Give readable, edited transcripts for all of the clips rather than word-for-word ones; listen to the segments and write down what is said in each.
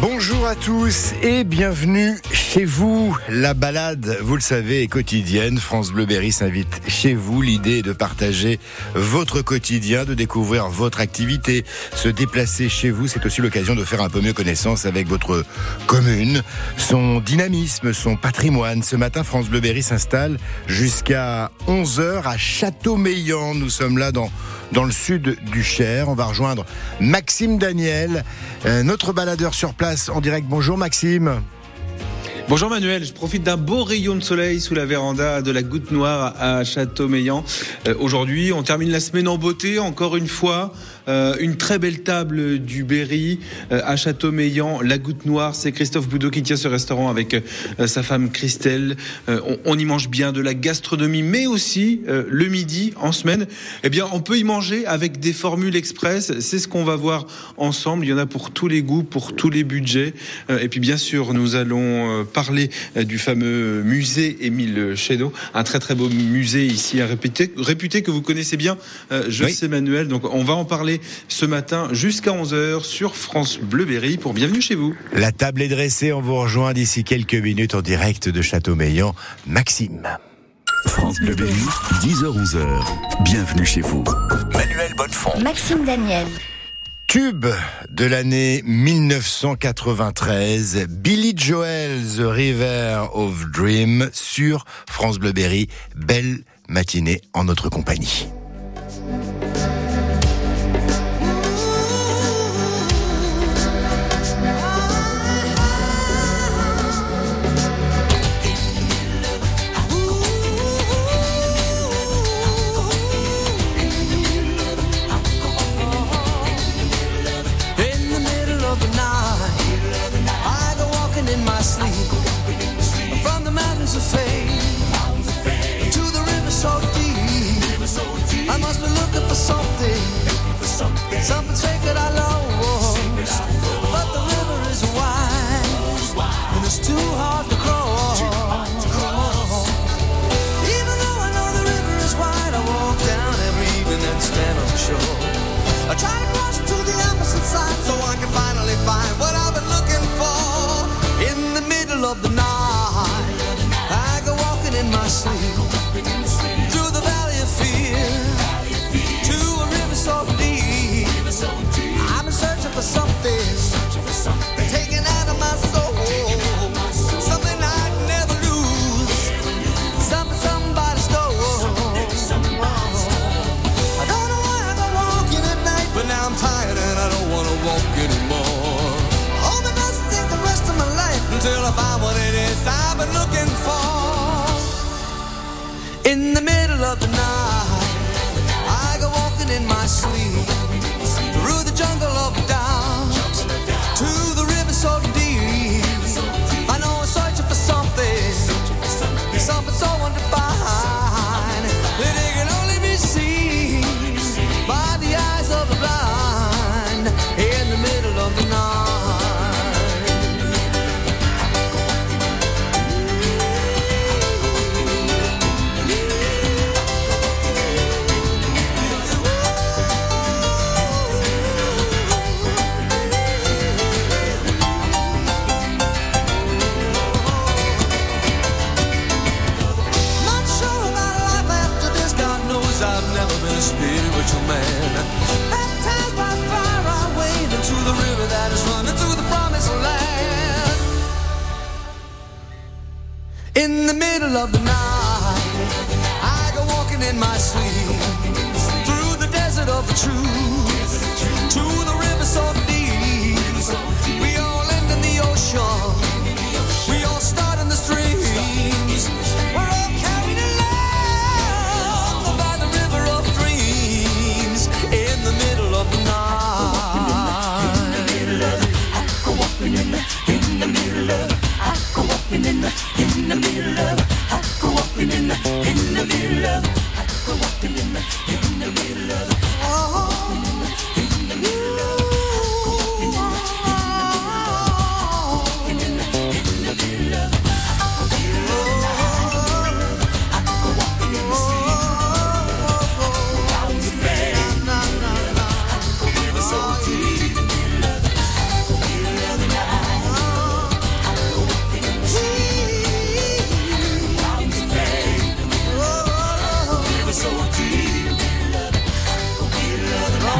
Bonjour à tous et bienvenue chez vous. La balade, vous le savez, est quotidienne. France Bleu Berry s'invite chez vous. L'idée est de partager votre quotidien, de découvrir votre activité. Se déplacer chez vous, c'est aussi l'occasion de faire un peu mieux connaissance avec votre commune, son dynamisme, son patrimoine. Ce matin, France Bleu Berry s'installe jusqu'à 11h à Châteaumeillant. Nous sommes là dans le sud du Cher. On va rejoindre Maxime Daniel, notre baladeur sur place en direct. Bonjour Maxime. Bonjour Manuel, je profite d'un beau rayon de soleil sous la véranda de la Goutte Noire à Châteaumeillant. Aujourd'hui, on termine la semaine en beauté, encore une fois. Une très belle table du Berry à Châteaumeillant, La Goutte Noire. C'est Christophe Boudot qui tient ce restaurant avec sa femme Christelle. On y mange bien, de la gastronomie, mais aussi le midi en semaine. Eh bien, on peut y manger avec des formules express. C'est ce qu'on va voir ensemble. Il y en a pour tous les goûts, pour tous les budgets. Et puis, bien sûr, nous allons parler du fameux musée Émile Chénon, un très très beau musée ici à réputé que vous connaissez bien. Je sais Manuel. Donc, on va en parler ce matin jusqu'à 11h sur France Bleu Berry pour Bienvenue chez vous. La table est dressée, on vous rejoint d'ici quelques minutes en direct de Châteaumeillant. Maxime. France Bleu Berry, 10h-11h. Bienvenue chez vous. Manuel Bonnefond. Maxime Daniel. Tube de l'année 1993, Billy Joel, The River of Dream sur France Bleu Berry. Belle matinée en notre compagnie.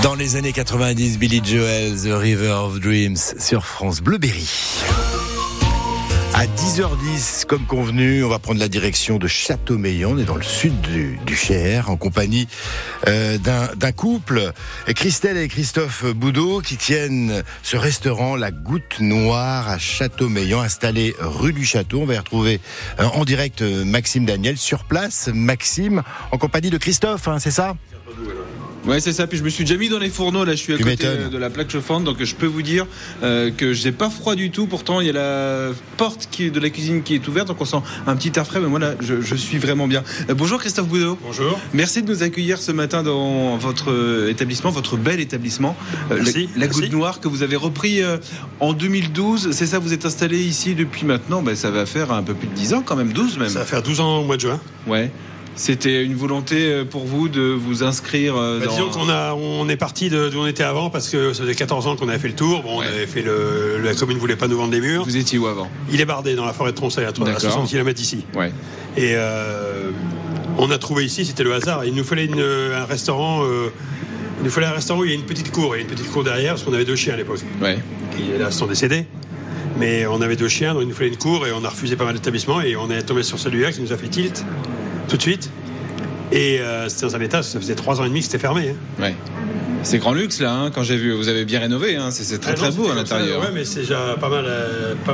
Dans les années 90, Billy Joel, The River of Dreams, sur France Bleu Berry. À 10h10, comme convenu, on va prendre la direction de Châteaumeillant. On est dans le sud du Cher, en compagnie d'un couple, Christelle et Christophe Boudot, qui tiennent ce restaurant La Goutte Noire à Châteaumeillant, installé rue du Château. On va y retrouver en direct Maxime Daniel sur place. Maxime, en compagnie de Christophe, hein, c'est ça ? Ouais, c'est ça. Puis je me suis déjà mis dans les fourneaux. Là, je suis à côté de la plaque chauffante, donc je peux vous dire que j'ai pas froid du tout. Pourtant, il y a la porte de la cuisine qui est ouverte, donc on sent un petit air frais. Mais moi, là, je suis vraiment bien. Bonjour, Christophe Boudot. Bonjour. Merci de nous accueillir ce matin dans votre établissement, votre bel établissement. Merci. La Goutte Noire que vous avez repris en 2012. C'est ça, vous êtes installé ici depuis maintenant. Ben, ça va faire un peu plus de 10 ans quand même, 12 même. Ça va faire 12 ans au mois de juin. Ouais. C'était une volonté pour vous de vous inscrire dans... disons qu'on est parti d'où on était avant, parce que ça faisait 14 ans qu'on avait fait le tour. Bon, ouais. On avait fait la commune ne voulait pas nous vendre des murs. Vous étiez où avant ? Il est bardé dans la forêt de Tronçais, à 60 km d'ici. Ouais. Et on a trouvé ici, c'était le hasard. Il nous fallait un restaurant... il nous fallait un restaurant où il y a une petite cour. Et une petite cour derrière, parce qu'on avait deux chiens à l'époque. Ouais. Qui là sont décédés. Mais on avait deux chiens, donc il nous fallait une cour, et on a refusé pas mal d'établissements. Et on est tombé sur celui-là qui nous a fait tilt. Tout de suite. Et c'était dans un étage, ça faisait 3 ans et demi que c'était fermé. Hein. Ouais. C'est grand luxe là, hein, quand j'ai vu. Vous avez bien rénové, hein. C'est très très beau à l'intérieur. Oui, mais c'est déjà pas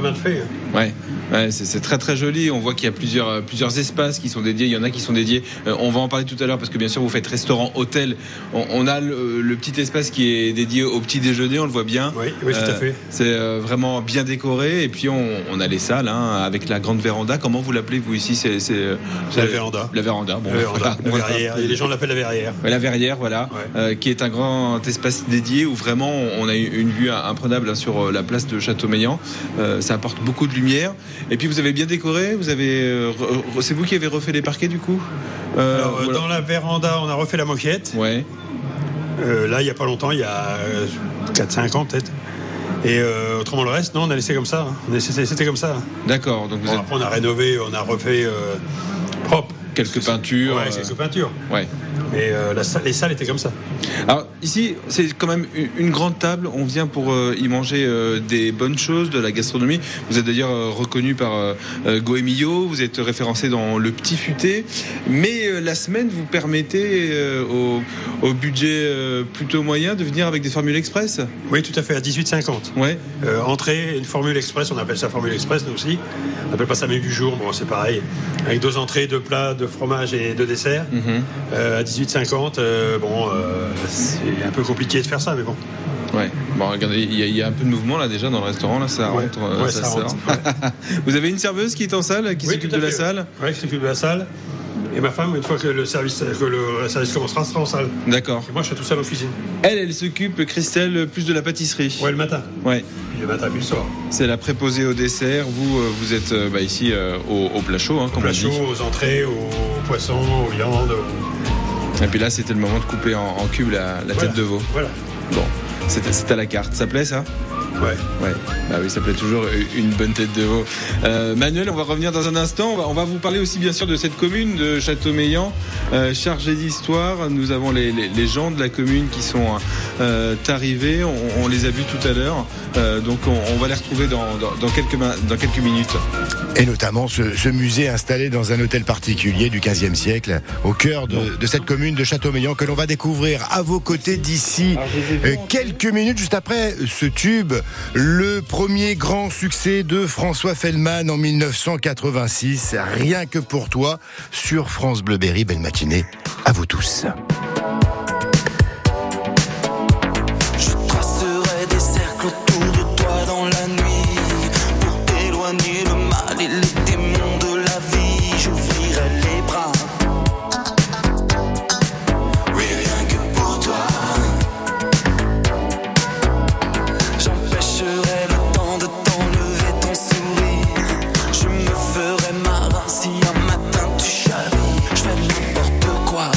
mal fait. Hein. Ouais. Ouais, c'est très très joli. On voit qu'il y a plusieurs espaces qui sont dédiés. Il y en a qui sont dédiés. On va en parler tout à l'heure, parce que bien sûr vous faites restaurant, hôtel. On a le petit espace qui est dédié au petit déjeuner. On le voit bien. Oui, tout à fait. C'est vraiment bien décoré. Et puis on a les salles, hein, avec la grande véranda. Comment vous l'appelez vous ici ? C'est la véranda. La véranda. Bon, la véranda. Voilà. La verrière. Les gens l'appellent la verrière. Ouais, la verrière, voilà, ouais. Qui est un grand espace dédié où vraiment on a une vue imprenable sur la place de Châteaumeillant. Ça apporte beaucoup de lumière. Et puis vous avez bien décoré. Vous avez, c'est vous qui avez refait les parquets du coup. Alors, voilà. Dans la véranda, on a refait la moquette. Ouais. Là, il n'y a pas longtemps, il y a 4-5 ans peut-être. Et autrement le reste, non, on a laissé comme ça. C'était comme ça. D'accord. Donc vous êtes... Après, on a rénové, on a refait propre. Quelques peintures. Ouais, quelques peintures. Ouais. Mais les salles étaient comme ça. Alors ici, c'est quand même une grande table. On vient pour y manger des bonnes choses, de la gastronomie. Vous êtes d'ailleurs reconnu par Goemio. Vous êtes référencé dans Le Petit Futé. Mais la semaine, vous permettez au budget plutôt moyen de venir avec des formules express. Oui, tout à fait, à 18,50. Ouais. Entrée, une formule express. On appelle ça formule express, nous aussi. On n'appelle pas ça menu du jour. Bon, c'est pareil. Avec 2 entrées, 2 plats, de fromage et 2 desserts. À 18,50, c'est un peu compliqué de faire ça, mais bon. Ouais. Bon, regardez, il y a un peu de mouvement là déjà dans le restaurant, là ça rentre, ouais, ça rentre. Ouais. Vous avez une serveuse qui est en salle, qui s'occupe de la salle. Oui, qui s'occupe de la salle. Et ma femme, une fois que le service commencera, sera en salle. D'accord. Et moi, je suis tout seul en cuisine. Elle s'occupe, Christelle, plus de la pâtisserie. Ouais, le matin. Ouais. Le matin, puis le soir. C'est la préposée au dessert. Vous êtes ici au plat chaud, hein, comme on dit. Au plat chaud, aux entrées, aux poissons, aux viandes. Et puis là, c'était le moment de couper en cubes la tête de veau. Voilà. Bon, c'était à la carte. Ça plaît, ça ? Ouais. Bah oui, ça plaît toujours, une bonne tête de veau. Manuel, on va revenir dans un instant. On va vous parler aussi bien sûr de cette commune de Châteaumeillant, chargée d'histoire. Nous avons les gens de la commune qui sont arrivés. On les a vus tout à l'heure. Donc on va les retrouver dans quelques minutes. Et notamment ce musée installé dans un hôtel particulier du 15e siècle, au cœur de cette commune de Châteaumeillant, que l'on va découvrir à vos côtés d'ici quelques minutes, juste après ce tube. Le premier grand succès de François Feldman en 1986, Rien que pour toi, sur France Bleu Berry. Belle matinée à vous tous. Je tracerai des cercles autour de toi dans la nuit, pour t'éloigner le mal et les démons de la vie. J'ouvrirai les bras. Oui, rien que pour toi. Si un matin tu chavis, je fais n'importe quoi.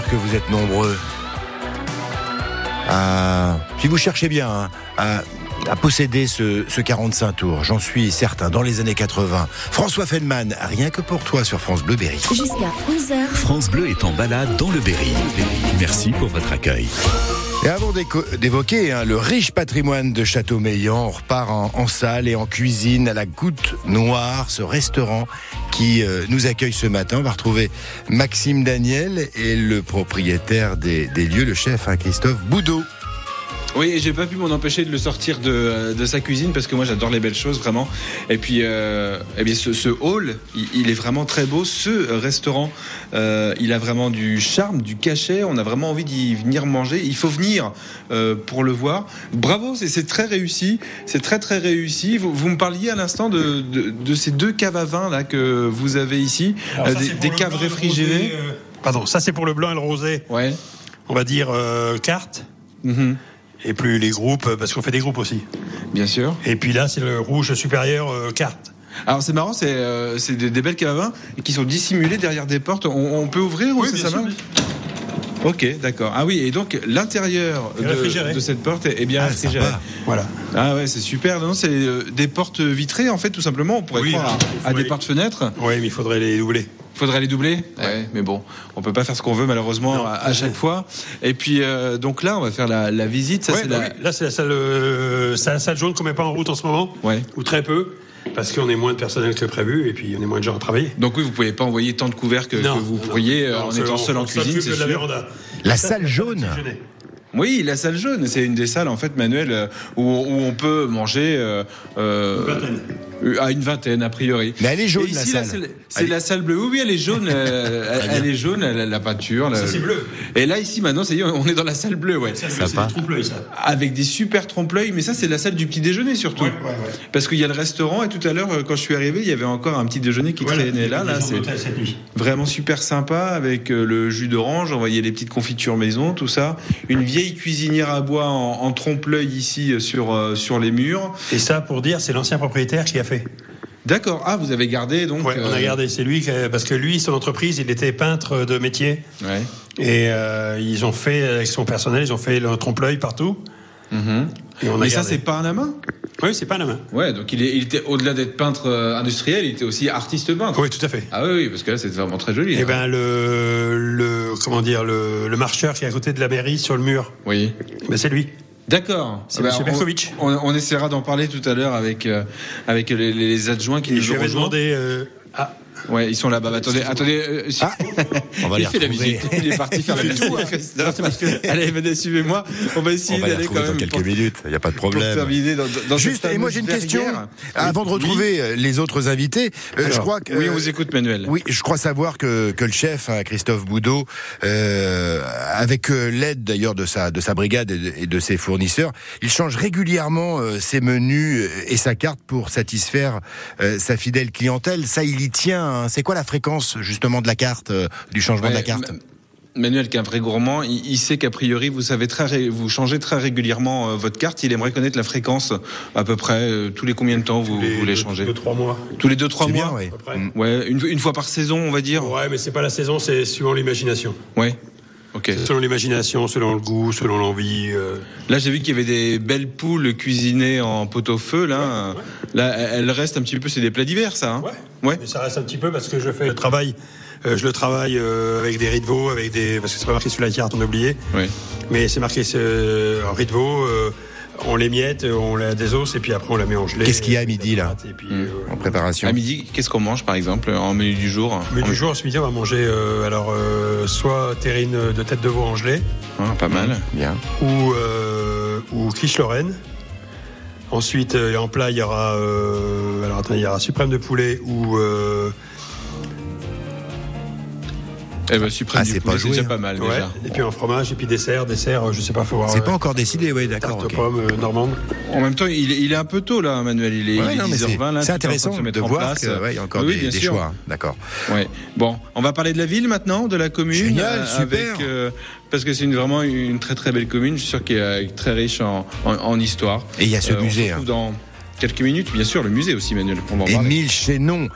sûr que vous êtes nombreux à... Si vous cherchez bien, hein, à posséder ce 45 tours, j'en suis certain, dans les années 80. François Feldman, rien que pour toi sur France Bleu Berry. Jusqu'à 11h. France Bleu est en balade dans le Berry. Merci pour votre accueil. Et avant d'évoquer hein, le riche patrimoine de Châteaumeillant, on repart en salle et en cuisine à la Goutte Noire, ce restaurant qui nous accueille ce matin. On va retrouver Maxime Daniel et le propriétaire des lieux, le chef hein, Christophe Boudot. Oui, et j'ai pas pu m'en empêcher de le sortir de sa cuisine parce que moi j'adore les belles choses vraiment. Et puis ce hall, il est vraiment très beau. Ce restaurant, il a vraiment du charme, du cachet. On a vraiment envie d'y venir manger. Il faut venir pour le voir. Bravo, c'est très réussi. C'est très très réussi. Vous me parliez à l'instant de ces deux caves à vin là que vous avez ici, des caves réfrigérées. Pardon, ça c'est pour le blanc et le rosé. Ouais. On va dire carte. Mm-hmm. Et plus les groupes, parce qu'on fait des groupes aussi. Bien sûr. Et puis là, c'est le rouge supérieur carte. Alors c'est marrant, c'est des belles caves à vin qui sont dissimulées derrière des portes. On peut ouvrir ou c'est ça marche ? Ok, d'accord. Ah oui, et donc l'intérieur de cette porte est bien réfrigéré. Voilà. Ah ouais, c'est super. Non, c'est des portes vitrées en fait, tout simplement. On pourrait croire à des portes-fenêtres. Oui, mais il faudrait les doubler. Ouais, mais bon, on peut pas faire ce qu'on veut malheureusement à chaque fois. Et puis donc là, on va faire la visite. Ça, là, c'est la salle jaune qu'on met pas en route en ce moment, ou très peu. Parce qu'on est moins de personnel que prévu et puis on est moins de gens à travailler. Donc oui, vous ne pouvez pas envoyer tant de couverts que vous pourriez en étant seul en cuisine, c'est sûr. La salle jaune. Oui, la salle jaune, c'est une des salles en fait, Manuel, où on peut manger à une vingtaine a priori. Mais elle est jaune ici, la salle. Là, c'est la salle bleue. Oui, elle est jaune. Elle est jaune, la peinture. Ça c'est bleu. Et là ici maintenant, ça y est, on est dans la salle bleue, ouais. C'est des trompe-l'œil, ça. Avec des super trompe-l'œil, mais ça c'est la salle du petit déjeuner surtout. Ouais. Parce qu'il y a le restaurant et tout à l'heure quand je suis arrivé, il y avait encore un petit déjeuner qui traînait là. C'est vraiment super sympa avec le jus d'orange. On voyait les petites confitures maison, tout ça. Une vieille cuisinière à bois en trompe-l'œil ici sur les murs. Et ça, pour dire, c'est l'ancien propriétaire qui a fait. D'accord. Ah, vous avez gardé donc. Oui, on a gardé. C'est lui parce que son entreprise, il était peintre de métier. Ouais. Et ils ont fait avec son personnel, ils ont fait le trompe-l'œil partout. Mm-hmm. Et on a gardé. Ça, c'est pas un à main. Oui, c'est pas la main. Ouais, donc il était au-delà d'être peintre industriel, il était aussi artiste peintre. Oui, tout à fait. Ah oui, parce que là, c'est vraiment très joli. Eh ben le marcheur qui est à côté de la mairie sur le mur. Oui. Ben c'est lui. D'accord. C'est Monsieur Berkovic. On essaiera d'en parler tout à l'heure avec les adjoints qui nous ont rejoints. Ouais, ils sont là-bas. Attendez. On va la visite. Il est parti faire la visite. Allez, venez, suivez-moi. On va essayer d'aller quand même. Dans quelques minutes, il n'y a pas de problème. Juste, et moi j'ai une question. Avant de retrouver les autres invités, je crois que. Oui, on vous écoute, Manuel. Oui, je crois savoir que le chef, hein, Christophe Boudot, avec l'aide d'ailleurs de sa brigade et de ses fournisseurs, il change régulièrement ses menus et sa carte pour satisfaire sa fidèle clientèle. Ça, il y tient. C'est quoi la fréquence justement de la carte, du changement de la carte ? Manuel, qui est un vrai gourmand, il sait qu'a priori vous changez très régulièrement votre carte. Il aimerait connaître la fréquence à peu près tous les combien de temps vous les changez. Tous les 2-3 mois. Bien, à peu près. Ouais, une fois par saison, on va dire. Ouais, mais c'est pas la saison, c'est suivant l'imagination. Ouais. Okay. Selon l'imagination, selon le goût, selon l'envie. Là, j'ai vu qu'il y avait des belles poules cuisinées en pot-au-feu. Là, là, elles restent un petit peu. C'est des plats divers, ça. Hein. Ouais. Mais ça reste un petit peu parce que je fais le travail. Je le travaille avec des riz de veau, parce que c'est pas marqué sur la carte, on a oublié. Oui. Mais c'est marqué en riz de veau. On l'émiette, on la désosse et puis après on la met en gelée. Qu'est-ce qu'il y a à midi là puis, en préparation ? À midi, qu'est-ce qu'on mange par exemple en menu du jour ? Ce midi on va manger soit terrine de tête de veau en gelée. Ah, pas mal, bien. Ou quiche lorraine. Ensuite en plat il y aura suprême de poulet ou suprême du poulet, c'est déjà pas mal déjà. Et puis en fromage, et puis dessert, je sais pas, faut voir. C'est pas encore décidé, d'accord. Tarte aux pommes normande. En même temps, il est un peu tôt là, Manuel. Il est 10h20 là. C'est intéressant de voir qu'il y a encore des choix. D'accord. Ouais. Bon, on va parler de la ville maintenant, de la commune. Génial, super. Parce que c'est vraiment une très très belle commune. Je suis sûr qu'elle est très riche en histoire. Et il y a ce musée. quelques minutes, bien sûr, le musée aussi, Manuel. Émile Chénon.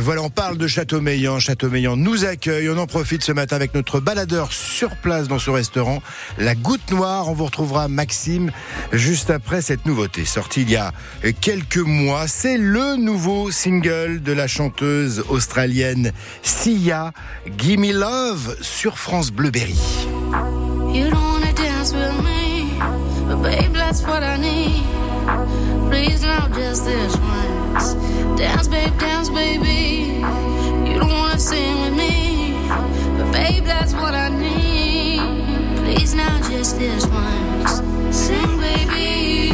Voilà, on parle de Châteaumeillant. Châteaumeillant nous accueille. On en profite ce matin avec notre baladeur sur place dans ce restaurant, La Goutte Noire. On vous retrouvera, Maxime, juste après cette nouveauté sortie il y a quelques mois. C'est le nouveau single de la chanteuse australienne Sia, Give Me Love, sur France Bleu Berry. You don't wanna dance with me, but babe, that's what I need. Please now, just this once. Dance, babe, dance, baby. You don't wanna sing with me, but babe, that's what I need. Please now, just this once. Sing, baby.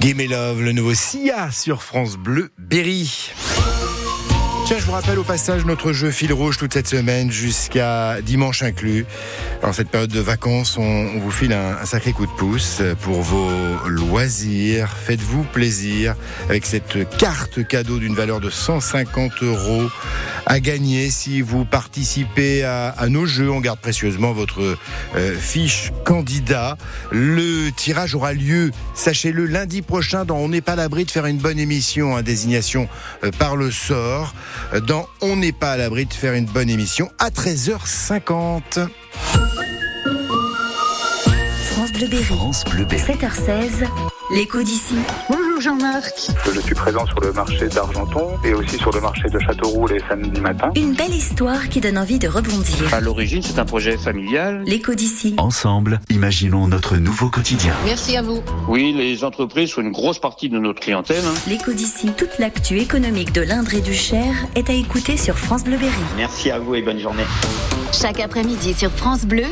Give Me Love, le nouveau Sia sur France Bleu Berry. Tiens, je vous rappelle au passage notre jeu fil rouge toute cette semaine jusqu'à dimanche inclus. En cette période de vacances, on vous file un sacré coup de pouce pour vos loisirs. Faites-vous plaisir avec cette carte cadeau d'une valeur de 150 € à gagner si vous participez à nos jeux. On garde précieusement votre fiche candidat. Le tirage aura lieu, sachez-le, lundi prochain dans On n'est pas à l'abri de faire une bonne émission, désignation par le sort. Dans On n'est pas à l'abri de faire une bonne émission à 13h50. France Bleu Berry. France Bleu Berry. 7h16. L'écho d'ici. Bonjour Jean-Marc. Je suis présent sur le marché d'Argenton et aussi sur le marché de Châteauroux les samedis matins. Une belle histoire qui donne envie de rebondir. À l'origine, c'est un projet familial. L'écho d'ici. Ensemble, imaginons notre nouveau quotidien. Merci à vous. Oui, les entreprises sont une grosse partie de notre clientèle. L'écho d'ici. Toute l'actu économique de l'Indre et du Cher est à écouter sur France Bleu Berry. Merci à vous et bonne journée. Chaque après-midi sur France Bleu,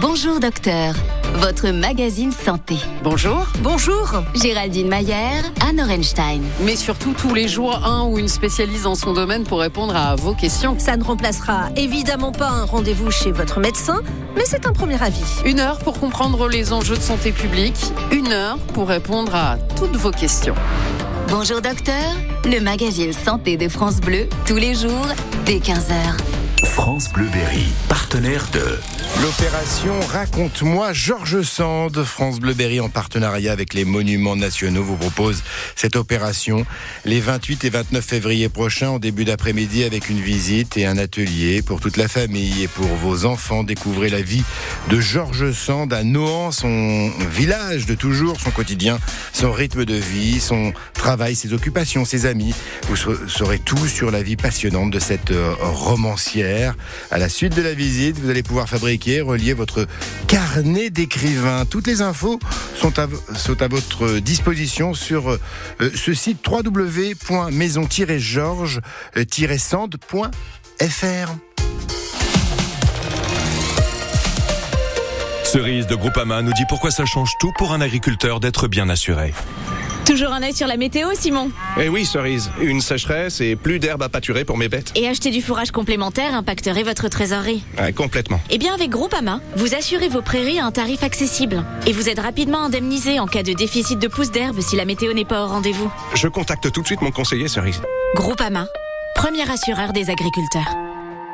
Bonjour Docteur, votre magazine santé. Bonjour. Bonjour. Géraldine Maillère, Anne Orenstein. Mais surtout tous les jours, un ou une spécialiste dans son domaine pour répondre à vos questions. Ça ne remplacera évidemment pas un rendez-vous chez votre médecin, mais c'est un premier avis. Une heure pour comprendre les enjeux de santé publique, une heure pour répondre à toutes vos questions. Bonjour Docteur, le magazine santé de France Bleu, tous les jours, dès 15h. France Bleu Berry, partenaire de l'opération Raconte-moi Georges Sand. France Bleu Berry, en partenariat avec les Monuments Nationaux, vous propose cette opération les 28 et 29 février prochains, en début d'après-midi, avec une visite et un atelier pour toute la famille et pour vos enfants. Découvrez la vie de Georges Sand à Nohant, son village de toujours, son quotidien, son rythme de vie, son travail, ses occupations, ses amis. Vous saurez tout sur la vie passionnante de cette romancière. À la suite de la visite, vous allez pouvoir fabriquer, relier votre carnet d'écrivain. Toutes les infos sont à votre disposition sur ce site www.maison-georges-sand.fr. Cerise de Groupama nous dit pourquoi ça change tout pour un agriculteur d'être bien assuré. Toujours un œil sur la météo, Simon. Eh oui, Cerise, une sécheresse et plus d'herbe à pâturer pour mes bêtes. Et acheter du fourrage complémentaire impacterait votre trésorerie. Ouais, complètement. Eh bien, avec Groupama, vous assurez vos prairies à un tarif accessible. Et vous êtes rapidement indemnisé en cas de déficit de pouces d'herbe si la météo n'est pas au rendez-vous. Je contacte tout de suite mon conseiller, Cerise. Groupama, premier assureur des agriculteurs.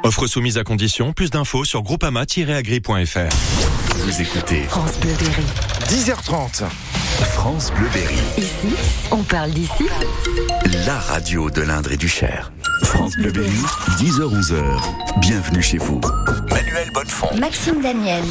Offre soumise à condition, plus d'infos sur groupama-agri.fr. Vous écoutez France Bleu Berry. 10h30. France Bleu Berry. Ici, on parle d'ici. La radio de l'Indre et du Cher. France Bleu Berry, 10h-11h. Bienvenue chez vous. Manuel Bonnefond. Maxime Daniel.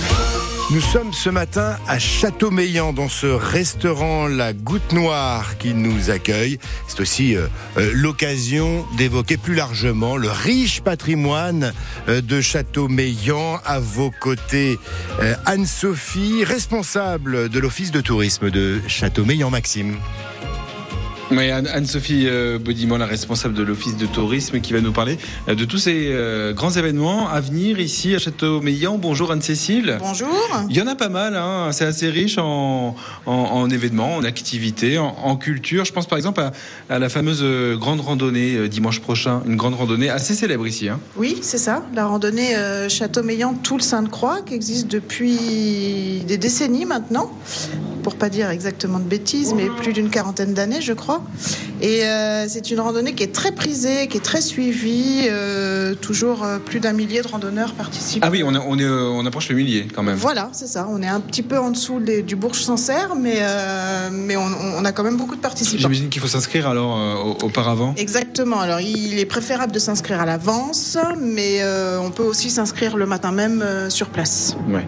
Nous sommes ce matin à Châteaumeillant, dans ce restaurant La Goutte Noire qui nous accueille. C'est aussi l'occasion d'évoquer plus largement le riche patrimoine de Châteaumeillant. À vos côtés, Anne-Sophie, responsable de l'office de tourisme de Châteaumeillant. Maxime. Oui, Anne-Sophie Baudimont, la responsable de l'office de tourisme, qui va nous parler de tous ces grands événements à venir ici à Châteaumeillant. Bonjour Anne-Cécile. Bonjour. Il y en a pas mal, hein. C'est assez riche en événements, en activités, en culture. Je pense par exemple à la fameuse grande randonnée dimanche prochain, une grande randonnée assez célèbre ici. Hein. Oui, c'est ça, la randonnée Châteaumeillant tout le Sainte-Croix, qui existe depuis des décennies maintenant, pour pas dire exactement de bêtises, mais plus d'une quarantaine d'années, je crois. Et c'est une randonnée qui est très prisée, qui est très suivie. Toujours plus d'un millier de randonneurs participent. Ah oui, on approche le millier quand même. Voilà, c'est ça. On est un petit peu en dessous du Bourg-Sancerre, mais on a quand même beaucoup de participants. J'imagine qu'il faut s'inscrire alors auparavant. Exactement. Alors il est préférable de s'inscrire à l'avance, mais on peut aussi s'inscrire le matin même sur place. Ouais.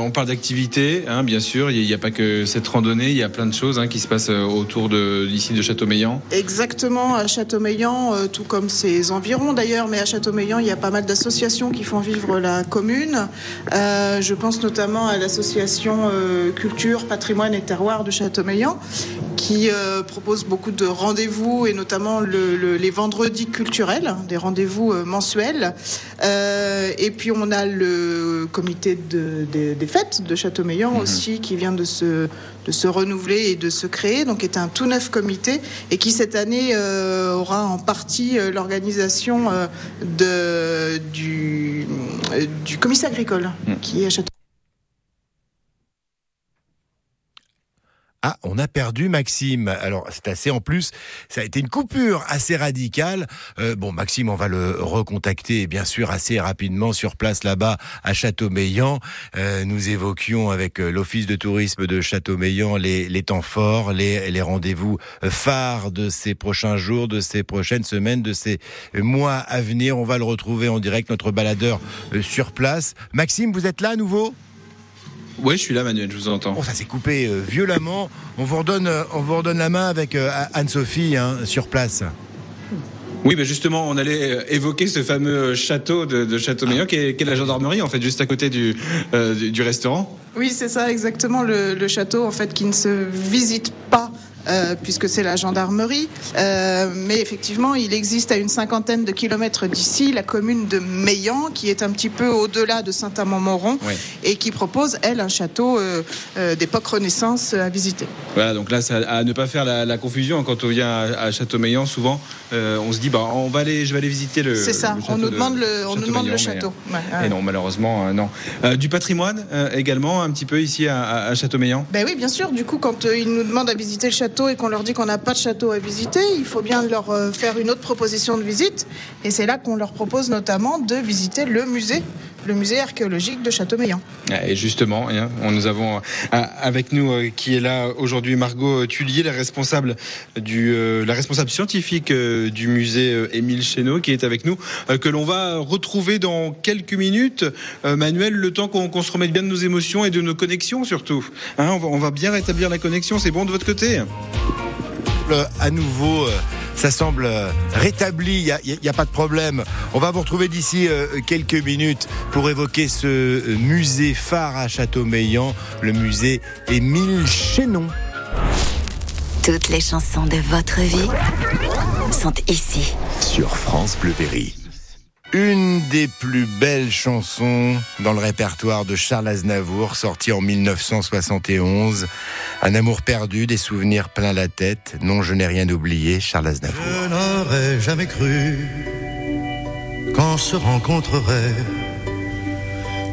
On parle d'activités, hein, bien sûr. Il n'y a pas que cette randonnée, il y a plein de choses, hein, qui se passent autour d'ici de Châteaumeillant. Exactement, à Châteaumeillant, tout comme ses environs d'ailleurs, mais à Châteaumeillant, il y a pas mal d'associations qui font vivre la commune. Je pense notamment à l'association Culture, Patrimoine et Terroir de Châteaumeillant, qui propose beaucoup de rendez-vous, et notamment les vendredis culturels, des rendez-vous mensuels. Et puis on a le comité des fêtes de Châteaumeillant aussi, qui vient de se renouveler et de se créer, donc est un tout neuf comité, et qui cette année aura en partie l'organisation du commissariat agricole qui est à Châteaumeillant. Ah, on a perdu Maxime. Alors, en plus, ça a été une coupure assez radicale. Maxime, on va le recontacter, bien sûr, assez rapidement sur place, là-bas, à Châteaumeillant. Nous évoquions avec l'Office de tourisme de Châteaumeillant les temps forts, les rendez-vous phares de ces prochains jours, de ces prochaines semaines, de ces mois à venir. On va le retrouver en direct, notre baladeur sur place. Maxime, vous êtes là à nouveau ? Oui, je suis là, Manuel, je vous entends. Bon, ça s'est coupé violemment. On vous redonne la main avec Anne-Sophie, hein, sur place. Oui, justement, on allait évoquer ce fameux château de Châteaumeillant, qui est la gendarmerie, en fait, juste à côté du restaurant. Oui, c'est ça, exactement, le château, en fait, qui ne se visite pas. Puisque c'est la gendarmerie, mais effectivement il existe à une 50aine de kilomètres d'ici la commune de Meillant, qui est un petit peu au-delà de Saint-Amand-Montrond, oui. Et qui propose elle un château d'époque Renaissance à visiter. Voilà, donc là c'est à ne pas faire la confusion quand on vient à Châteaumeillant. Souvent on se dit je vais aller visiter le château. C'est ça, on nous demande le château. Et non, malheureusement non. Du patrimoine également un petit peu ici à Châteaumeillant. Ben oui, bien sûr, du coup quand ils nous demandent à visiter le château, château et qu'on leur dit qu'on n'a pas de château à visiter, il faut bien leur faire une autre proposition de visite. Et c'est là qu'on leur propose notamment de visiter le musée archéologique de Châteaumeillant. Et justement, nous avons avec nous qui est là aujourd'hui Margot Thuillier, la responsable scientifique du musée Émile Chénon, qui est avec nous, que l'on va retrouver dans quelques minutes. Manuel, le temps qu'on se remette bien de nos émotions et de nos connexions surtout. On va bien rétablir la connexion, c'est bon de votre côté ? À nouveau... ça semble rétabli, il n'y a pas de problème. On va vous retrouver d'ici quelques minutes pour évoquer ce musée phare à Châteaumeillant, le musée Émile Chénon. Toutes les chansons de votre vie sont ici, sur France Bleu Berry. Une des plus belles chansons dans le répertoire de Charles Aznavour, sorti en 1971. Un amour perdu, des souvenirs plein la tête. Non, je n'ai rien oublié, Charles Aznavour. Je n'aurais jamais cru qu'on se rencontrerait.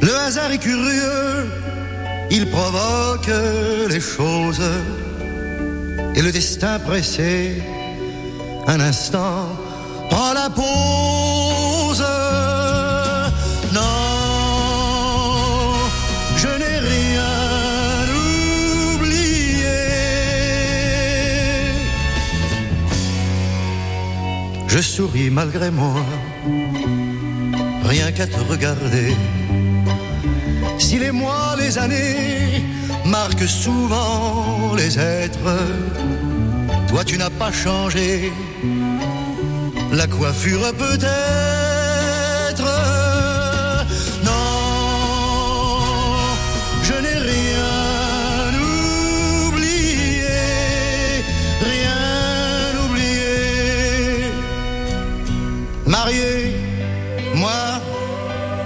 Le hasard est curieux, il provoque les choses. Et le destin pressé, un instant, prend la peau. Non, je n'ai rien oublié. Je souris malgré moi, rien qu'à te regarder. Si les mois, les années marquent souvent les êtres, toi tu n'as pas changé, la coiffure peut-être. Marié, moi,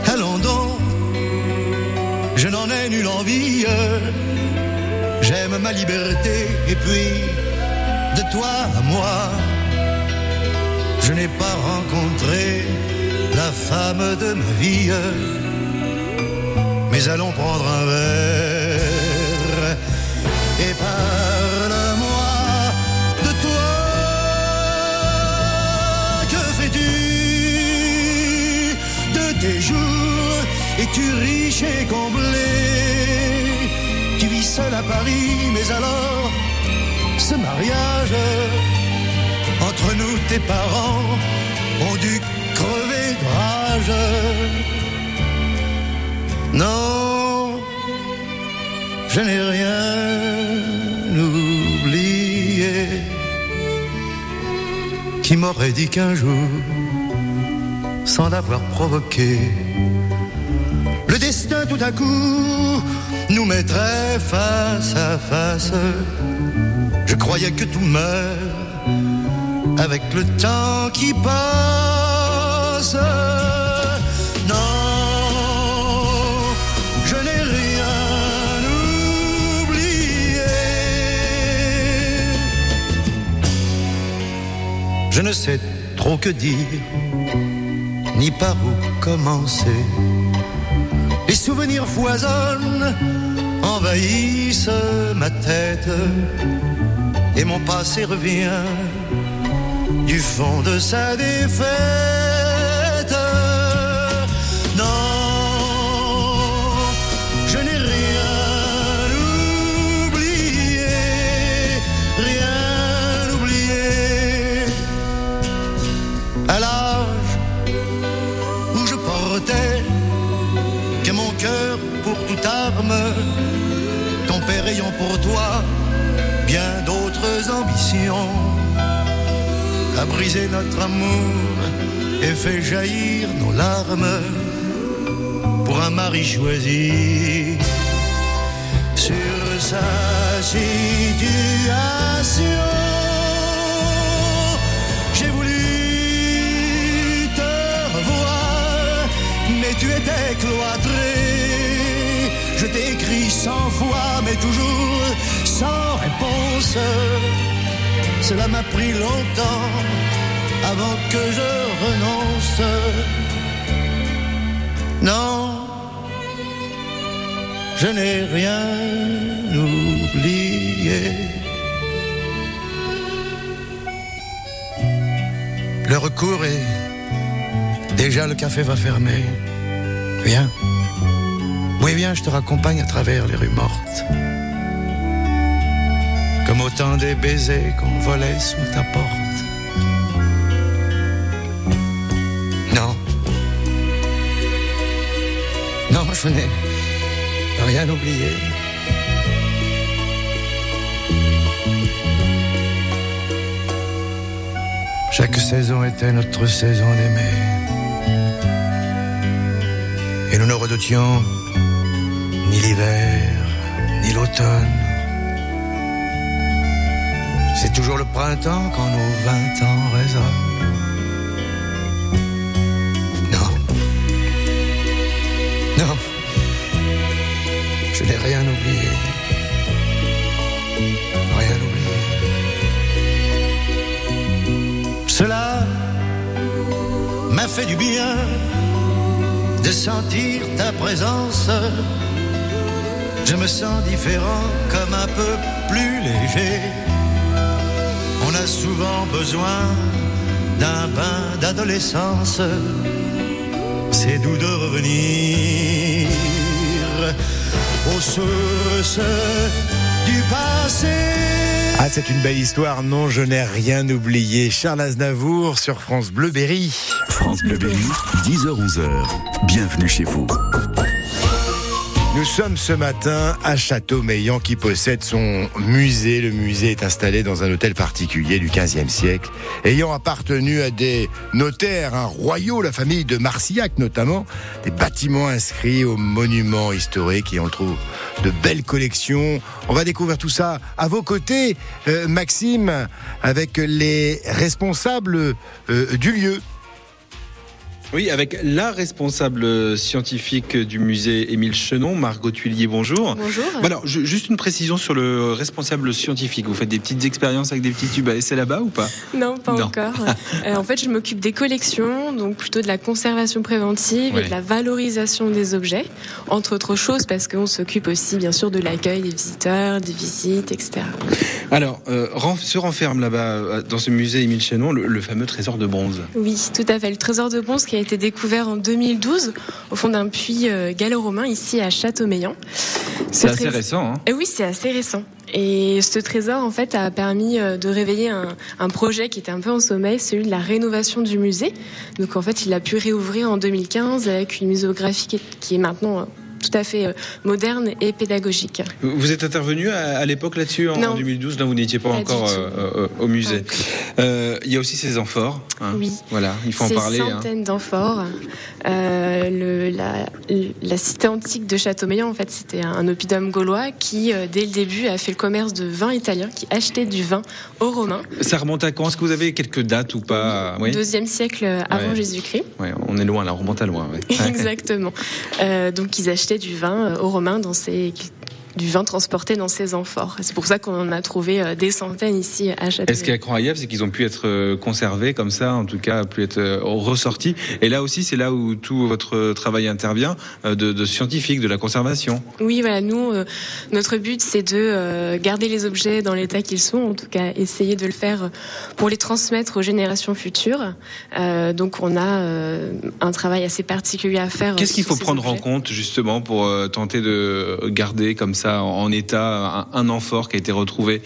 à London, je n'en ai nulle envie. J'aime ma liberté et puis, de toi à moi, je n'ai pas rencontré la femme de ma vie. Mais allons prendre un verre et parle-moi de toi. Que fais-tu tes jours, es-tu riche et comblé? Tu vis seul à Paris, mais alors, ce mariage, entre nous, tes parents ont dû crever de rage. Non, je n'ai rien oublié. Qui m'aurait dit qu'un jour, sans l'avoir provoqué, le destin tout à coup nous mettrait face à face. Je croyais que tout meurt avec le temps qui passe. Non, je n'ai rien oublié. Je ne sais trop que dire, ni par où commencer. Les souvenirs foisonnent, envahissent ma tête, et mon passé revient du fond de sa défaite. Non, je n'ai rien oublié, rien oublié. Alors, que mon cœur pour toute arme, ton père ayant pour toi bien d'autres ambitions, a brisé notre amour et fait jaillir nos larmes pour un mari choisi sur sa situation. Tu étais cloîtré, je t'ai écrit 100 fois, mais toujours sans réponse. Cela m'a pris longtemps avant que je renonce. Non, je n'ai rien oublié. l'heure court et déjà le café va fermer. Viens. Oui, viens, je te raccompagne à travers les rues mortes. Comme autant des baisers qu'on volait sous ta porte. Non. Non, je n'ai rien oublié. Chaque saison était notre saison d'aimer. Et nous ne redoutions ni l'hiver, ni l'automne. C'est toujours le printemps quand nos 20 ans résonnent. Non. Non. Je n'ai rien oublié. Rien oublié. Cela m'a fait du bien de sentir ta présence. Je me sens différent, comme un peu plus léger. On a souvent besoin d'un bain d'adolescence. C'est doux de revenir aux sources du passé. Ah, c'est une belle histoire, non, je n'ai rien oublié. Charles Aznavour sur France Bleu Berry. France Bleu Berry, 10h-11h. Bienvenue chez vous. Nous sommes ce matin à Châteaumeillant qui possède son musée. Le musée est installé dans un hôtel particulier du XVe siècle, ayant appartenu à des notaires royaux, la famille de Marcillac notamment, des bâtiments inscrits aux monuments historiques et on trouve de belles collections. On va découvrir tout ça à vos côtés, Maxime, avec les responsables du lieu. Oui, avec la responsable scientifique du musée Émile Chénon, Margot Thuillier, bonjour. Bonjour. Alors, juste une précision sur le responsable scientifique. Vous faites des petites expériences avec des petits tubes à laisser là-bas ou pas ? Non, pas encore. En fait, je m'occupe des collections, donc plutôt de la conservation préventive et de la valorisation des objets, entre autres choses, parce qu'on s'occupe aussi, bien sûr, de l'accueil des visiteurs, des visites, etc. Alors, se renferme là-bas, dans ce musée Émile Chénon, le fameux trésor de bronze. Oui, tout à fait. Le trésor de bronze qui a été découvert en 2012 au fond d'un puits gallo-romain ici à Châteaumeillant. C'est assez récent, hein ? Oui, c'est assez récent. Et ce trésor, en fait, a permis de réveiller un projet qui était un peu en sommeil, celui de la rénovation du musée. Donc, en fait, il a pu réouvrir en 2015 avec une muséographie qui est maintenant tout à fait moderne et pédagogique. Vous êtes intervenu à l'époque là-dessus en 2012, là vous n'étiez pas encore au musée. Il y a aussi ces amphores. Hein. Oui. Voilà, il faut en parler. Ces centaines d'amphores. La cité antique de Châteaumeillant, en fait, c'était un oppidum gaulois qui, dès le début, a fait le commerce de vin italien, qui achetait du vin aux Romains. Ça remonte à quand ? Est-ce que vous avez quelques dates ou pas ? Oui. 2e siècle avant Jésus-Christ. Oui, on est loin, là, on remonte à loin. Ouais. Exactement. Donc ils achetaient du vin aux Romains, du vin transporté dans ces amphores. C'est pour ça qu'on en a trouvé des centaines ici à Châteaumeillant. Et ce qui est incroyable, c'est qu'ils ont pu être conservés comme ça, en tout cas, pu être ressortis. Et là aussi, c'est là où tout votre travail intervient, de scientifique, de la conservation. Oui, voilà, nous, notre but, c'est de garder les objets dans l'état qu'ils sont, en tout cas, essayer de le faire pour les transmettre aux générations futures. Donc, on a un travail assez particulier à faire. Qu'est-ce qu'il faut prendre en compte, justement, pour tenter de garder comme ça en état un amphore qui a été retrouvé?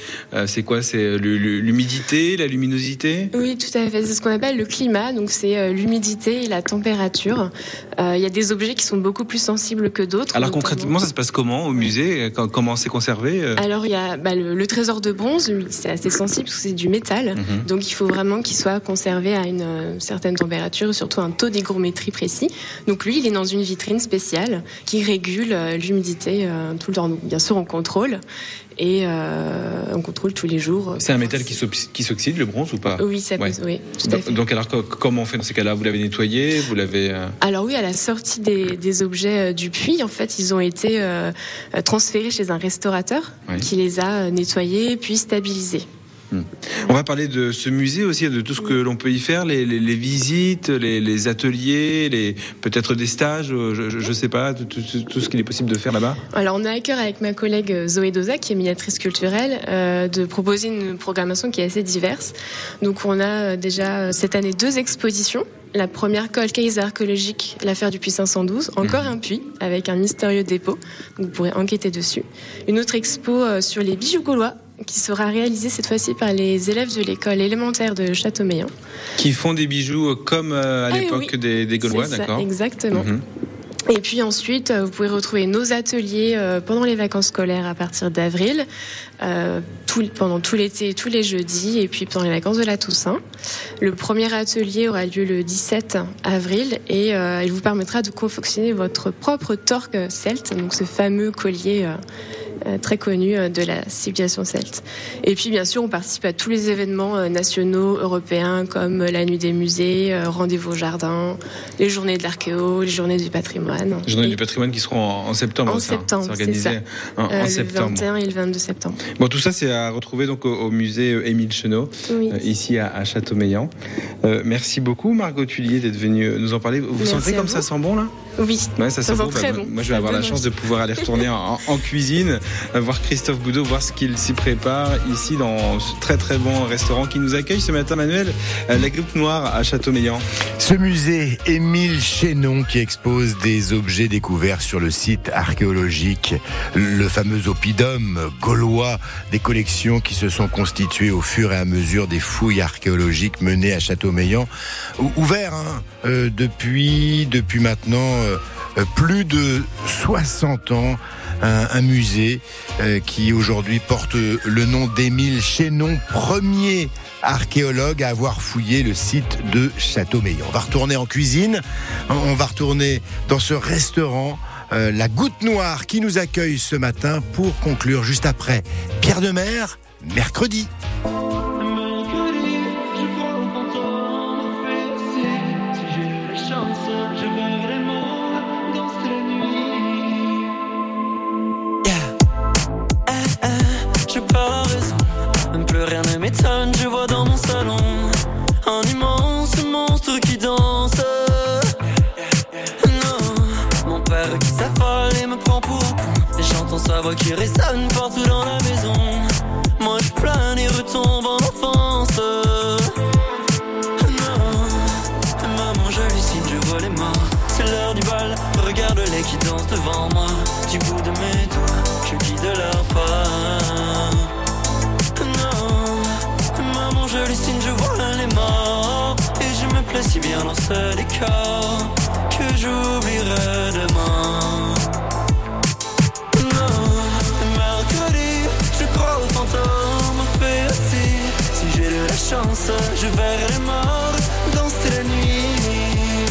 C'est quoi ? C'est l'humidité, la luminosité ? Oui, tout à fait. C'est ce qu'on appelle le climat. Donc c'est l'humidité et la température. Il y a des objets qui sont beaucoup plus sensibles que d'autres. Alors notamment... concrètement, ça se passe comment au musée ? Comment c'est conservé ? Alors il y a le trésor de bronze. C'est assez sensible parce que c'est du métal. Mm-hmm. Donc il faut vraiment qu'il soit conservé à une certaine température, surtout un taux d'hygrométrie précis. Donc lui, il est dans une vitrine spéciale qui régule l'humidité tout le temps. Donc, bien sûr, on contrôle et on contrôle tous les jours. C'est un métal qui s'oxyde, le bronze, ou pas ? Oui, ça peut, oui, tout à fait. Donc alors, comment on fait dans ces cas-là ? Vous l'avez nettoyé, vous l'avez... Alors oui, à la sortie des objets du puits, en fait, ils ont été transférés chez un restaurateur qui les a nettoyés puis stabilisés. On va parler de ce musée aussi, de tout ce que l'on peut y faire, les visites, les ateliers, peut-être des stages, je sais pas, tout ce qu'il est possible de faire là-bas. Alors on a à cœur avec ma collègue Zoé Doza, qui est médiatrice culturelle, de proposer une programmation qui est assez diverse. Donc on a déjà cette année 2 expositions. La première cold case archéologique, l'affaire du puits 512, encore un puits avec un mystérieux dépôt, vous pourrez enquêter dessus. Une autre expo sur les bijoux gaulois, qui sera réalisée cette fois-ci par les élèves de l'école élémentaire de Châteaumeillant. Qui font des bijoux comme à l'époque des Gaulois, c'est d'accord ça, exactement. Et puis ensuite, vous pouvez retrouver nos ateliers pendant les vacances scolaires à partir d'avril, pendant tout l'été, tous les jeudis, et puis pendant les vacances de la Toussaint. Le premier atelier aura lieu le 17 avril et il vous permettra de confectionner votre propre torque celte, donc ce fameux collier très connu de la civilisation celte. Et puis bien sûr, on participe à tous les événements nationaux, européens, comme la nuit des musées, rendez-vous au jardin, les journées de l'archéo, les journées du patrimoine. Les journées du patrimoine qui seront en septembre. C'est organisé en septembre. Le 21 et le 22 septembre. Bon, tout ça c'est à retrouver donc au musée Émile Chénon, ici à Châteaumeillant. Merci beaucoup Margot Thuillier d'être venue nous en parler. Vous sentez comme ça sent bon là ? Oui. Ouais, ça sent bon. Très bon. Moi je vais avoir la chance de pouvoir aller retourner en cuisine. Voir Christophe Boudot, voir ce qu'il s'y prépare ici dans ce très très bon restaurant qui nous accueille ce matin, Manuel, La Goutte Noire à Châteaumeillant. Ce musée Émile Chénon qui expose des objets découverts sur le site archéologique, le fameux oppidum gaulois, des collections qui se sont constituées au fur et à mesure des fouilles archéologiques menées à Châteaumeillant, ouvert depuis maintenant plus de 60 ans. Un musée qui aujourd'hui porte le nom d'Émile Chénon, premier archéologue à avoir fouillé le site de Châteaumeillant. On va retourner en cuisine, on va retourner dans ce restaurant, La Goutte Noire, qui nous accueille ce matin pour conclure juste après Pierre de Mer, mercredi. Je vois dans mon salon un immense monstre qui danse. Non, mon père qui s'affole et me prend pour con. Et j'entends sa voix qui résonne partout dans la maison. Moi je plane et retombe en enfance. Non, maman j'hallucine, je vois les morts. C'est l'heure du bal, regarde-les qui dansent devant moi. Du bout de mes doigts, je guide leur pas. Je vois les morts et je me plais si bien dans ce décor que j'oublierai demain. Non, mercredi, je crois au fantôme assis. Si j'ai de la chance, je verrai les morts danser la nuit.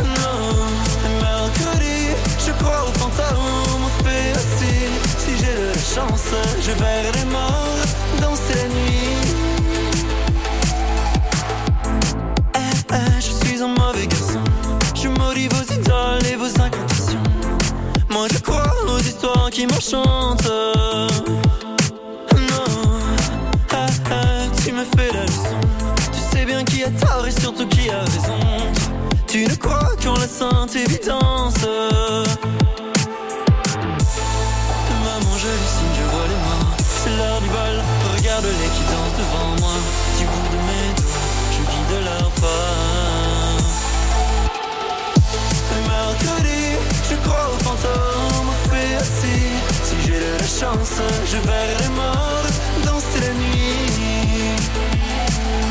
Non, mercredi, je crois au fantôme assis. Si j'ai de la chance, je verrai les morts danser la nuit. Qui m'enchante. Non, tu me fais la leçon. Tu sais bien qui a tort et surtout qui a raison. Tu ne crois qu'en la sainte évidence. Maman, j'hallucine, je vois les morts. C'est l'heure du bal, regarde-les qui dansent devant moi. Du bout de mes doigts, je guide leur pas. Mercredi, je crois aux fantômes. Si j'ai de la chance, je verrai les morts danser la nuit.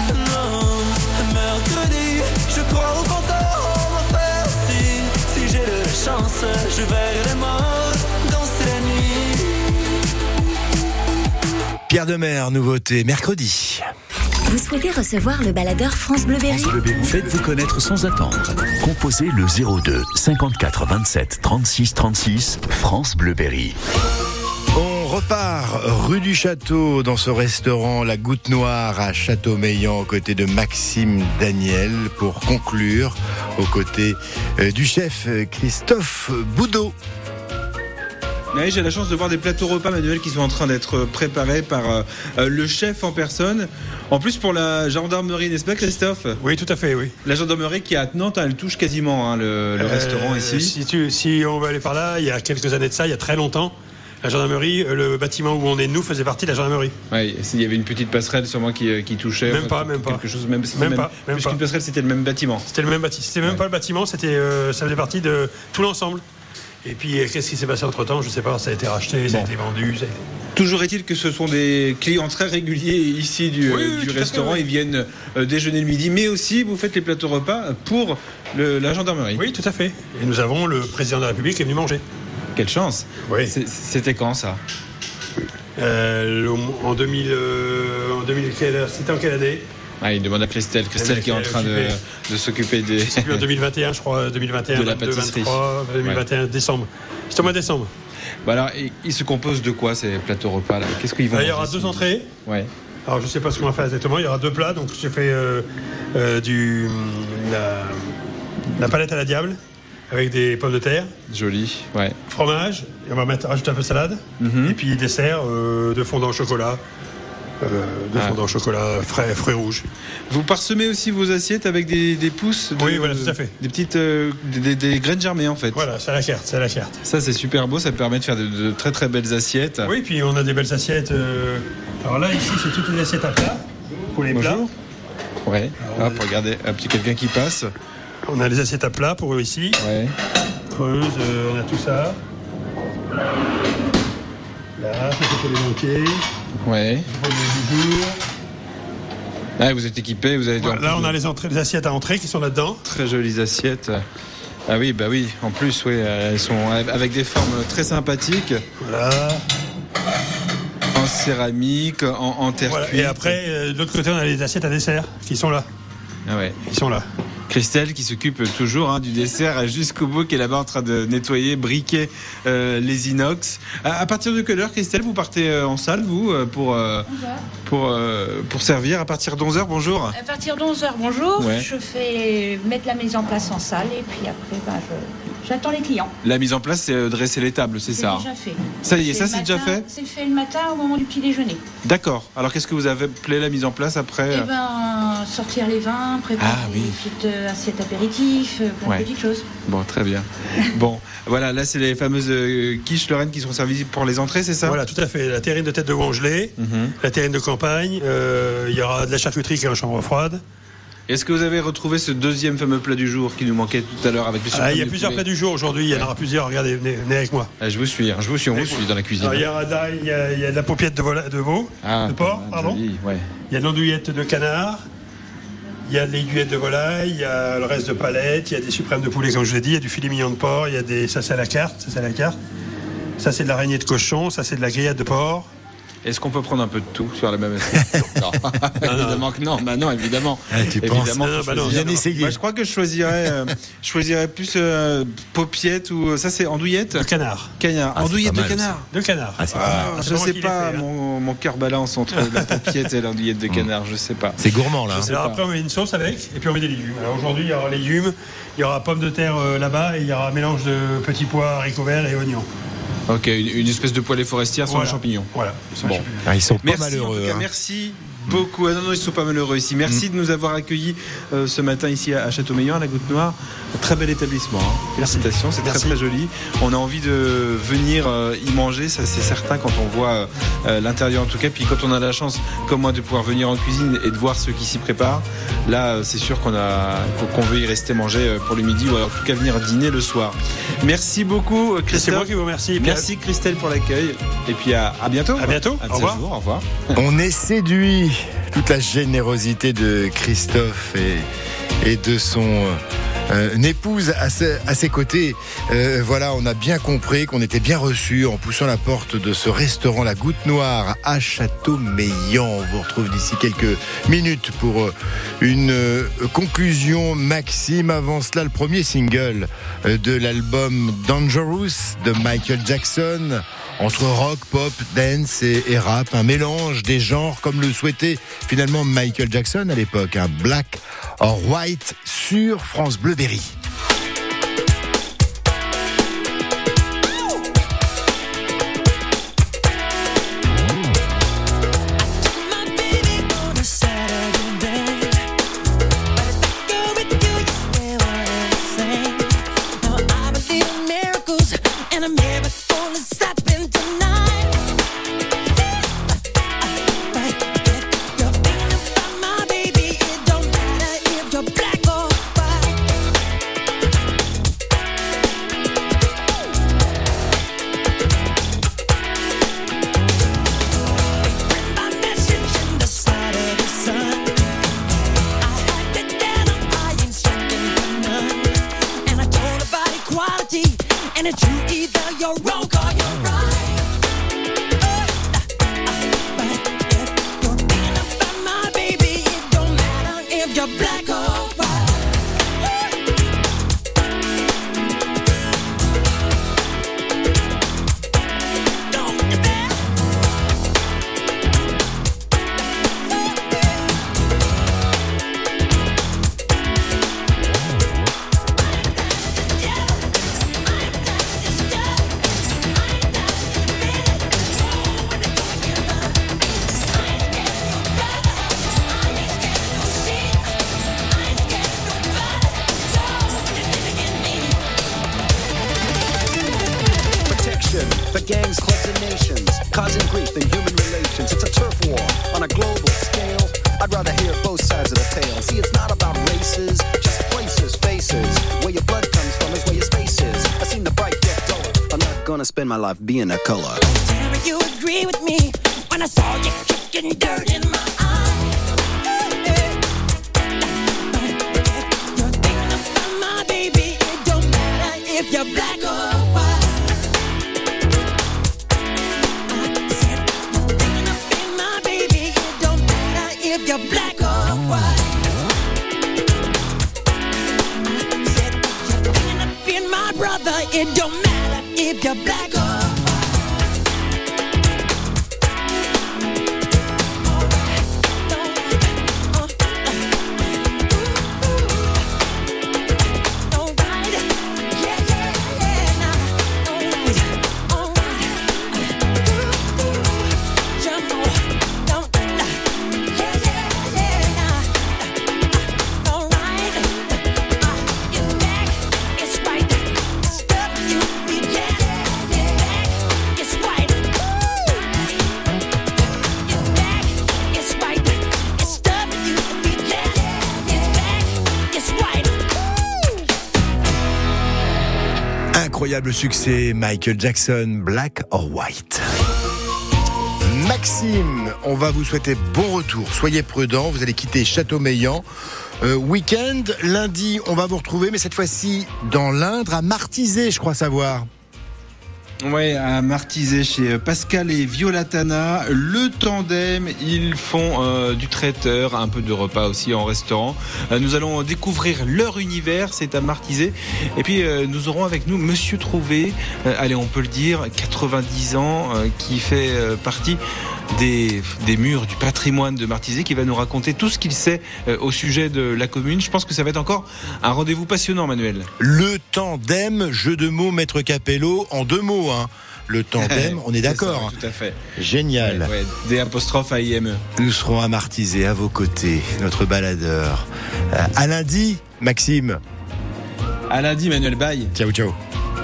Non, mercredi, je crois au fantôme en faire si. Si j'ai de la chance, je verrai les morts danser la nuit. Pierre de Mer, nouveauté, mercredi. Vous souhaitez recevoir le baladeur France Bleu Berry ? Faites-vous connaître sans attendre. Composez le 02 54 27 36 36 France Bleu Berry. On repart rue du Château dans ce restaurant La Goutte Noire à Châteaumeillant aux côtés de Maxime Daniel pour conclure aux côtés du chef Christophe Boudot. Oui, j'ai la chance de voir des plateaux repas, Manuel, qui sont en train d'être préparés par le chef en personne. En plus, pour la gendarmerie, n'est-ce pas, Christophe? Oui, tout à fait, oui. La gendarmerie qui est attenante, elle touche quasiment le restaurant ici. Si on veut aller par là, il y a quelques années de ça, il y a très longtemps, la gendarmerie, le bâtiment où on est, nous, faisait partie de la gendarmerie. Oui, il y avait une petite passerelle sûrement qui touchait. Même pas. Passerelle, c'était le même bâtiment. C'était le même bâtiment. C'était même pas le bâtiment, c'était, ça faisait partie de tout l'ensemble. Et puis, qu'est-ce qui s'est passé entre-temps? Je ne sais pas, ça a été racheté, ça a été vendu. Toujours est-il que ce sont des clients très réguliers ici du restaurant. Ils viennent déjeuner le midi, mais aussi vous faites les plateaux repas pour la gendarmerie. Oui, tout à fait. Et nous avons le président de la République qui est venu manger. Quelle chance. Oui. C'était quand, ça? C'était en quelle année? Ah, il demande à Christelle qui est en train de s'occuper des... C'est plus en 2021, je crois, 2021, de la pâtisserie. 23, 2021, décembre. C'est au mois de décembre. Voilà, il se compose de quoi, ces plateaux repas là? Qu'est-ce qu'ils vont... Il y aura deux entrées. Ouais. Alors, je ne sais pas ce qu'on va faire exactement. Il y aura deux plats. Donc, j'ai fait la palette à la diable avec des pommes de terre. Joli, ouais. Fromage. Et on va rajouter un peu de salade. Mm-hmm. Et puis, dessert de fondant au chocolat. Fondant au chocolat frais, fruits rouges. Vous parsemez aussi vos assiettes avec des pousses. Oui, voilà, tout à fait. Des petites des graines germées en fait. Voilà, c'est à la carte. Ça c'est super beau, ça permet de faire de très très belles assiettes. Oui, puis on a des belles assiettes. Alors là ici c'est toutes les assiettes à plat pour les plats. Ouais. Hop, regardez, un petit quelqu'un qui passe. On a les assiettes à plat pour eux ici. Ouais. Creuse, on a tout ça. Là, ça c'est pour les banquets. Ouais. Ah, vous êtes équipés, vous avez... Voilà, là, on a les assiettes à entrée qui sont là-dedans. Très jolies assiettes. Ah oui, bah oui. En plus, oui, elles sont avec des formes très sympathiques. Voilà. En céramique, en terre cuite. Voilà. Et après, de l'autre côté, on a les assiettes à dessert qui sont là. Ah ouais. Ils sont là. Christelle qui s'occupe toujours du dessert jusqu'au bout, qui est là-bas en train de nettoyer, briquer les inox. À partir de quelle heure, Christelle, vous partez en salle, vous, pour servir? À partir de 11h, bonjour. À partir de 11h, bonjour. Ouais. Je fais mettre la mise en place en salle et puis après, j'attends les clients. La mise en place, c'est dresser les tables, c'est ça? C'est déjà fait. Ça y est, ça c'est déjà fait? C'est fait le matin au moment du petit déjeuner. D'accord. Alors, qu'est-ce que vous avez appelé la mise en place après? Eh bien, sortir les vins, préparer les petites assiettes apéritifs, plein de petites choses. Bon, très bien. Bon, voilà, là, c'est les fameuses quiches lorraines qui sont servies pour les entrées, c'est ça? Voilà, tout à fait. La terrine de tête de veau gelée, la terrine de campagne, il y aura de la charcuterie qui est en chambre froide. Est-ce que vous avez retrouvé ce deuxième fameux plat du jour qui nous manquait tout à l'heure avec le surprise? Il y a plusieurs plats du jour aujourd'hui, il y en aura plusieurs. Regardez, venez avec moi. Je vous suis, on vous suit dans la cuisine. Il y a de la paupiette de veau, de porc, pardon. Il y a de l'andouillette de canard. Il y a des aiguillettes de volaille, il y a le reste de palette, il y a des suprêmes de poulet, comme je vous l'ai dit, il y a du filet mignon de porc, il y a des... ça c'est à la carte. Ça c'est de l'araignée de cochon, ça c'est de la grillade de porc. Est-ce qu'on peut prendre un peu de tout sur la même assiette? Non, évidemment que non. Bah non, évidemment. Ah, je crois que je choisirais, plus paupiette ou ça c'est andouillette. Le canard. Andouillette de canard. De canard. Je sais pas. Mon cœur balance entre la paupiette et l'andouillette de canard. Je sais pas. C'est gourmand là. Alors après on met une sauce avec et puis on met des légumes. Alors aujourd'hui il y aura légumes, il y aura pommes de terre là-bas et il y aura un mélange de petits pois, haricots verts et oignons. Ok, une espèce de poêlée forestière sans les champignons. Voilà. Bon. Ah, ils sont pas malheureux. En tout cas, merci beaucoup. Ah, non, ils sont pas malheureux ici. Merci de nous avoir accueillis ce matin ici à Châteaumeillant, à la Goutte Noire. Un très bel établissement. Hein. Félicitations, c'est très très joli. On a envie de venir y manger, ça c'est certain quand on voit l'intérieur en tout cas. Puis quand on a la chance, comme moi, de pouvoir venir en cuisine et de voir ceux qui s'y préparent, là c'est sûr qu'on veut y rester manger pour le midi ou alors, en tout cas venir dîner le soir. Merci beaucoup, Christelle. C'est moi qui vous remercie. Merci Christelle pour l'accueil. Et puis à bientôt. À bientôt. À 16 jours. Au revoir. On est séduit. Toute la générosité de Christophe et de son épouse à ses côtés. Voilà, on a bien compris qu'on était bien reçus en poussant la porte de ce restaurant La Goutte Noire à Châteaumeillant. On vous retrouve d'ici quelques minutes pour une conclusion. Maxime, avant cela, le premier single de l'album Dangerous de Michael Jackson. Entre rock, pop, dance et rap, un mélange des genres comme le souhaitait finalement Michael Jackson à l'époque, un black or white sur France Bleu Berry. gangs clubs and nations, causing grief in human relations. It's a turf war on a global scale. I'd rather hear both sides of the tale. See, it's not about races, just places, faces. Where your blood comes from is where your space is. I've seen the bright get duller. I'm not gonna spend my life being a color. Tell me you agree with me when I saw you kicking dirt in my eye. You're thinking about my baby. It don't matter if you're black or white. I said you're thinking about my baby. It don't matter if you're black or white. I said you're thinking about my brother. It don't matter if you're black or white. Incroyable succès, Michael Jackson, Black or White. Maxime, on va vous souhaiter bon retour. Soyez prudents, vous allez quitter Châteaumeillant. Week-end, lundi, on va vous retrouver, mais cette fois-ci dans l'Indre, à Martizay, je crois savoir. Ouais, à Martizay, chez Pascal et Violatana, le tandem, ils font du traiteur, un peu de repas aussi en restaurant. Nous allons découvrir leur univers, c'est à Martizay. Et puis nous aurons avec nous Monsieur Trouvé, allez on peut le dire, 90 ans, qui fait partie des murs du patrimoine de Martizay, qui va nous raconter tout ce qu'il sait au sujet de la commune. Je pense que ça va être encore un rendez-vous passionnant, Manuel. Le tandem, jeu de mots, Maître Capello, en deux mots, hein. Le tandem, on est d'accord. Ça, tout à fait. Génial. Ouais, des apostrophes à IME. Nous serons à Martizay, à vos côtés, notre baladeur. À lundi, Maxime. À lundi, Manuel, bye. Ciao, ciao.